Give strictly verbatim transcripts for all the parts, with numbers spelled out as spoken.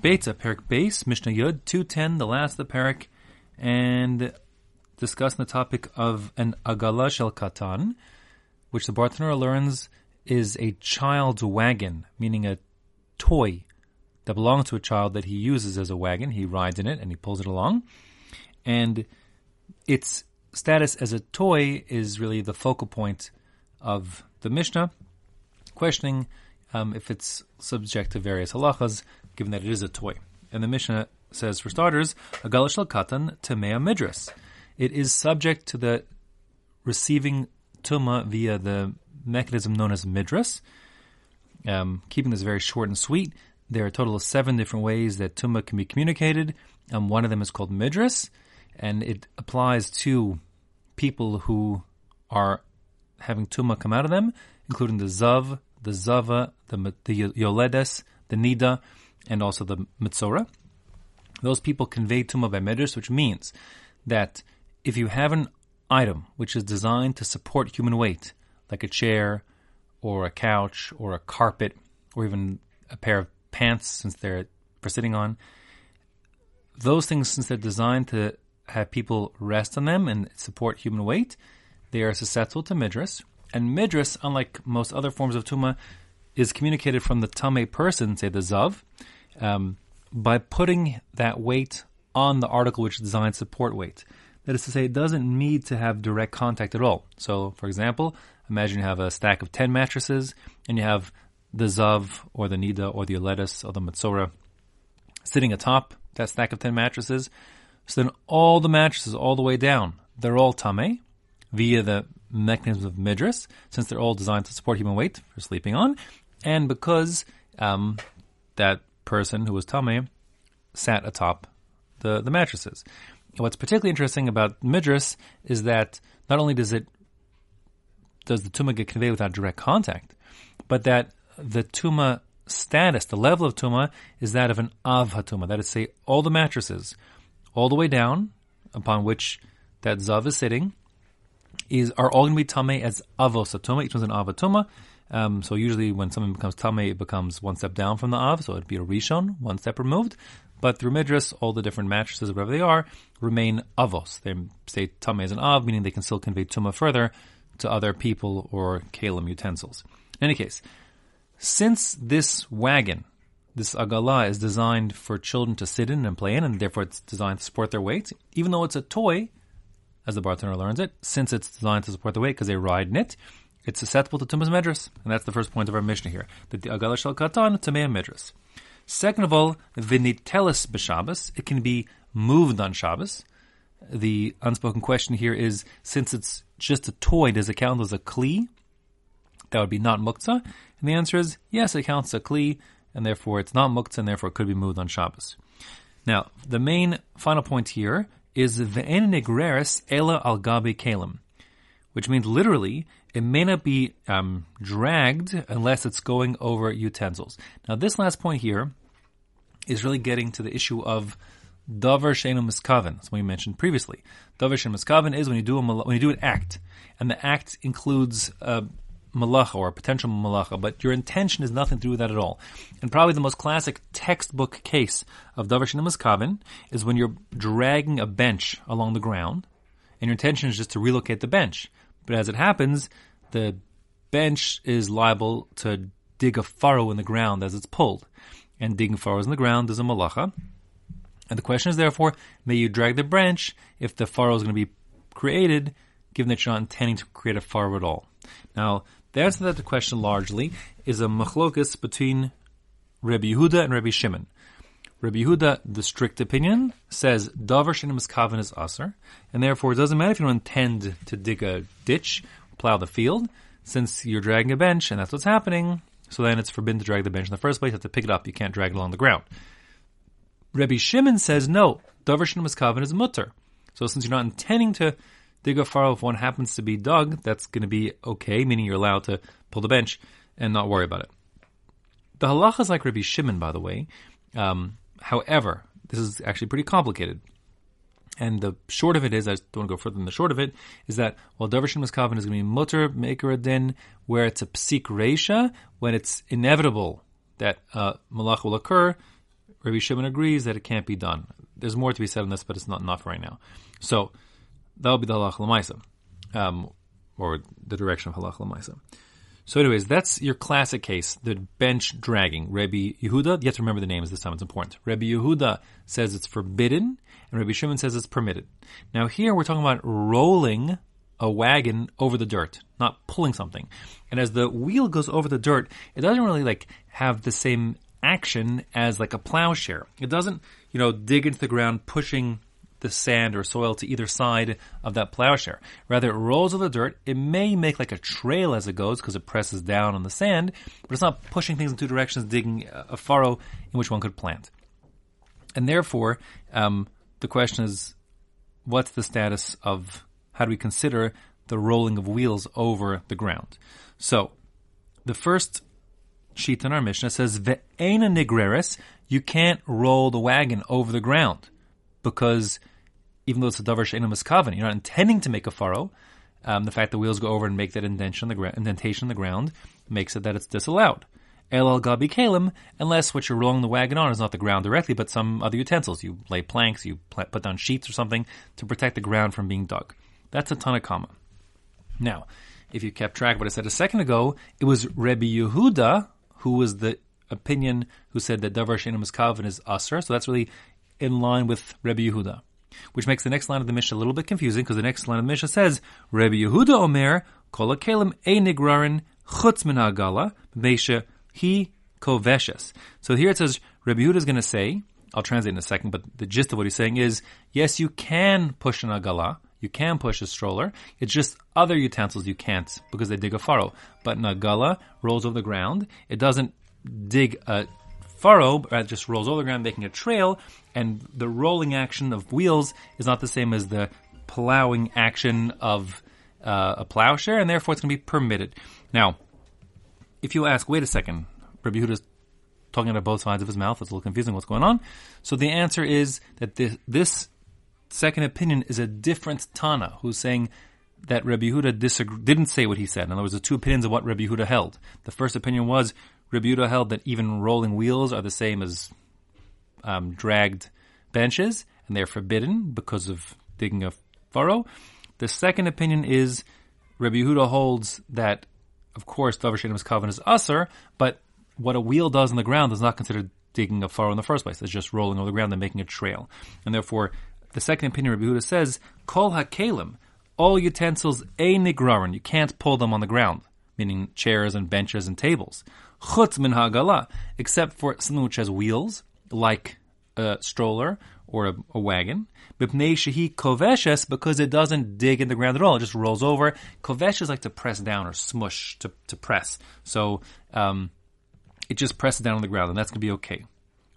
Beta, Perik Beis, Mishnah Yud, two ten, the last of the Perik, and discussing the topic of an Agalah Shel Katan, which the Barthnura learns is a child's wagon, meaning a toy that belongs to a child that he uses as a wagon. He rides in it and he pulls it along. And its status as a toy is really the focal point of the Mishnah, questioning um, if it's subject to various halachas, given that it is a toy. And the Mishnah says, for starters, Agalah Shel Katan Tameh Midras. It is subject to the receiving Tumah via the mechanism known as Midras. Um, keeping this very short and sweet, there are a total of seven different ways that Tumah can be communicated. Um, one of them is called Midras, and it applies to people who are having Tumah come out of them, including the Zav, the Zava, the, the yoledes, the Nida, and also the Mitzora. Those people convey Tumah by Midras, which means that if you have an item which is designed to support human weight, like a chair or a couch or a carpet or even a pair of pants since they're for sitting on, those things, since they're designed to have people rest on them and support human weight, they are susceptible to Midras. And Midras, unlike most other forms of Tumah, is communicated from the Tame person, say the Zav, um, by putting that weight on the article which is designed to support weight. That is to say, it doesn't need to have direct contact at all. So, for example, imagine you have a stack of ten mattresses and you have the Zav or the Nida or the Oletus or the Matsura sitting atop that stack of ten mattresses. So then all the mattresses all the way down, they're all Tameh via the mechanisms of Midras, since they're all designed to support human weight for sleeping on, and because um, that person who was Tameh sat atop The, the mattresses. What's particularly interesting about Midras is that not only does it does the Tumah get conveyed without direct contact, but that the Tumah status, the level of Tumah, is that of an Avos HaTumah. That is to say, all the mattresses, all the way down, upon which that Zav is sitting, is are all going to be Tameh as Avos HaTumah. Each one's an Avos HaTumah. Um, so usually when something becomes Tameh, it becomes one step down from the Av, so it'd be a Rishon, one step removed. But through Midras, all the different mattresses, wherever they are, remain avos. They stay Tameh as an av, meaning they can still convey Tumah further to other people or kalim utensils. In any case, since this wagon, this agalah, is designed for children to sit in and play in, and therefore it's designed to support their weight, even though it's a toy, as the bartender learns it, since it's designed to support the weight because they ride in it, it's susceptible to Tumah's Midras. And that's the first point of our Mishnah here, that the Agalah Shel Katan Tameh Midras. Second of all, vinitelis b'Shabbos, it can be moved on Shabbos. The unspoken question here is, since it's just a toy, does it count as a Kli? That would be not mukta. And the answer is, yes, it counts as a Kli, and therefore it's not mukta, and therefore it could be moved on Shabbos. Now, the main final point here is ve'en nigreris ela al gabi kalim, which means literally, it may not be um, dragged unless it's going over utensils. Now, this last point here is really getting to the issue of Davar She'eino Miskaven. That's what we mentioned previously. Davar She'eino Miskaven is when you do a mal- when you do an act, and the act includes a malacha or a potential malacha, but your intention is nothing to do with that at all. And probably the most classic textbook case of Davar She'eino Miskaven is when you're dragging a bench along the ground, and your intention is just to relocate the bench. But as it happens, the bench is liable to dig a furrow in the ground as it's pulled. And digging furrows in the ground is a malacha. And the question is, therefore, may you drag the branch if the furrow is going to be created, given that you're not intending to create a furrow at all? Now, the answer to that question largely is a machlokus between Rabbi Yehuda and Rabbi Shimon. Rabbi Yehuda, the strict opinion, says Davar She'eino Miskaven is aser, and therefore it doesn't matter if you don't intend to dig a ditch, plow the field, since you're dragging a bench and that's what's happening, so then it's forbidden to drag the bench in the first place. You have to pick it up, you can't drag it along the ground. Rabbi Shimon says no, Davar She'eino Miskaven is mutter. So since you're not intending to dig a furrow, if one happens to be dug, that's going to be okay, meaning you're allowed to pull the bench and not worry about it. The halacha is like Rabbi Shimon, by the way. Um... However, this is actually pretty complicated. And the short of it is, I don't want to go further than the short of it, is that while Davar She'eino Miskaven is going to be mutter, maker din, where it's a psik reisha, when it's inevitable that uh, malacha will occur, Rabbi Shimon agrees that it can't be done. There's more to be said on this, but it's not enough right now. So that would be the halach l'maysa, um, or the direction of halach l'maysa. So anyways, that's your classic case, the bench dragging. Rabbi Yehuda, you have to remember the names this time, it's important. Rabbi Yehuda says it's forbidden, and Rabbi Shimon says it's permitted. Now here we're talking about rolling a wagon over the dirt, not pulling something. And as the wheel goes over the dirt, it doesn't really like have the same action as like a plowshare. It doesn't, you know, dig into the ground, pushing the sand or soil to either side of that plowshare. Rather, it rolls over the dirt. It may make like a trail as it goes because it presses down on the sand, but it's not pushing things in two directions, digging a furrow in which one could plant. And therefore, um, the question is, what's the status of, how do we consider the rolling of wheels over the ground? So, the first sheet in our Mishnah says, Ve'ena nigreres, you can't roll the wagon over the ground, because even though it's a Davar She'eino Miskaven, you're not intending to make a furrow. Um, the fact that wheels go over and make that indentation in the, gra- indentation in the ground makes it that it's disallowed. El al gabi kalim, unless what you're rolling the wagon on is not the ground directly, but some other utensils. You lay planks, you pl- put down sheets or something to protect the ground from being dug. That's a Tana Kama. Now, if you kept track of what I said a second ago, it was Rabbi Yehuda, who was the opinion who said that Davar She'eino Miskaven is aser, so that's really in line with Rabbi Yehuda, which makes the next line of the Mishnah a little bit confusing, because the next line of the Mishnah says, Rabbi Yehuda Omer, Kol HaKelim Einigrarin Chutz Min HaAgala, Meisha He Koveshes. So here it says, Rabbi Yehuda is going to say, I'll translate in a second, but the gist of what he's saying is, yes, you can push an Agalah, you can push a stroller, it's just other utensils you can't, because they dig a furrow. But an Agalah rolls over the ground, it doesn't dig a furrow, it just rolls over the ground making a trail, and the rolling action of wheels is not the same as the plowing action of uh, a plowshare, and therefore it's going to be permitted. Now, if you ask, wait a second, Rabbi Yehuda's talking out of both sides of his mouth, it's a little confusing what's going on. So the answer is that this, this second opinion is a different Tana, who's saying that Rabbi Yehuda disagree- didn't say what he said. In other words, the two opinions of what Rabbi Yehuda held. The first opinion was, Rabbi Yehuda held that even rolling wheels are the same as um, dragged benches, and they're forbidden because of digging a furrow. The second opinion is Rabbi Yehuda holds that, of course, Davar She'eino Miskaven is aser, but what a wheel does on the ground is not considered digging a furrow in the first place. It's just rolling over the ground and making a trail. And therefore, the second opinion, Rabbi Yehuda says, Kol hakelim, all utensils ein nigrarin, you can't pull them on the ground, meaning chairs and benches and tables. Chutz min ha'agalah, except for something which has wheels, like a stroller or a, a wagon. Mipnei shehi koveshes, because it doesn't dig in the ground at all, it just rolls over. Kovesh is like to press down or smush, to, to press. So um, it just presses down on the ground, and that's going to be okay.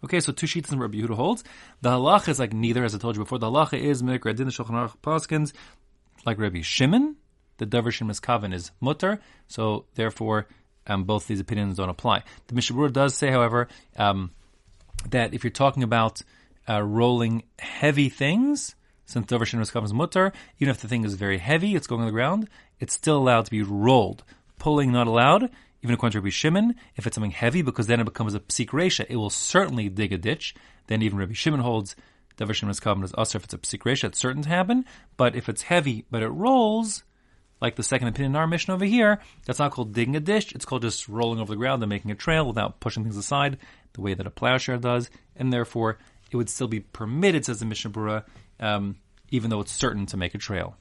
Okay, so two sheets in Rabbi Yehuda holds. The halacha is like neither, as I told you before. The halacha is, Mikra Din Shulchan Aruch Paskins, like Rabbi Shimon, the Davar She'eino Miskaven is mutter, so therefore um, both these opinions don't apply. The Mishnah Berurah does say, however, um, that if you're talking about uh, rolling heavy things, since Davar She'eino Miskaven is mutter, even if the thing is very heavy, it's going on the ground, it's still allowed to be rolled. Pulling not allowed, even according to Rabbi Shimon, if it's something heavy, because then it becomes a psik reisha, it will certainly dig a ditch. Then even Rabbi Shimon holds Davar She'eino Miskaven is aser, if it's a psik reisha, it's certain to happen, but if it's heavy but it rolls, like the second opinion in our mission over here, that's not called digging a ditch, it's called just rolling over the ground and making a trail without pushing things aside, the way that a plowshare does, and therefore it would still be permitted, says the Mishnah Berurah, um, even though it's certain to make a trail.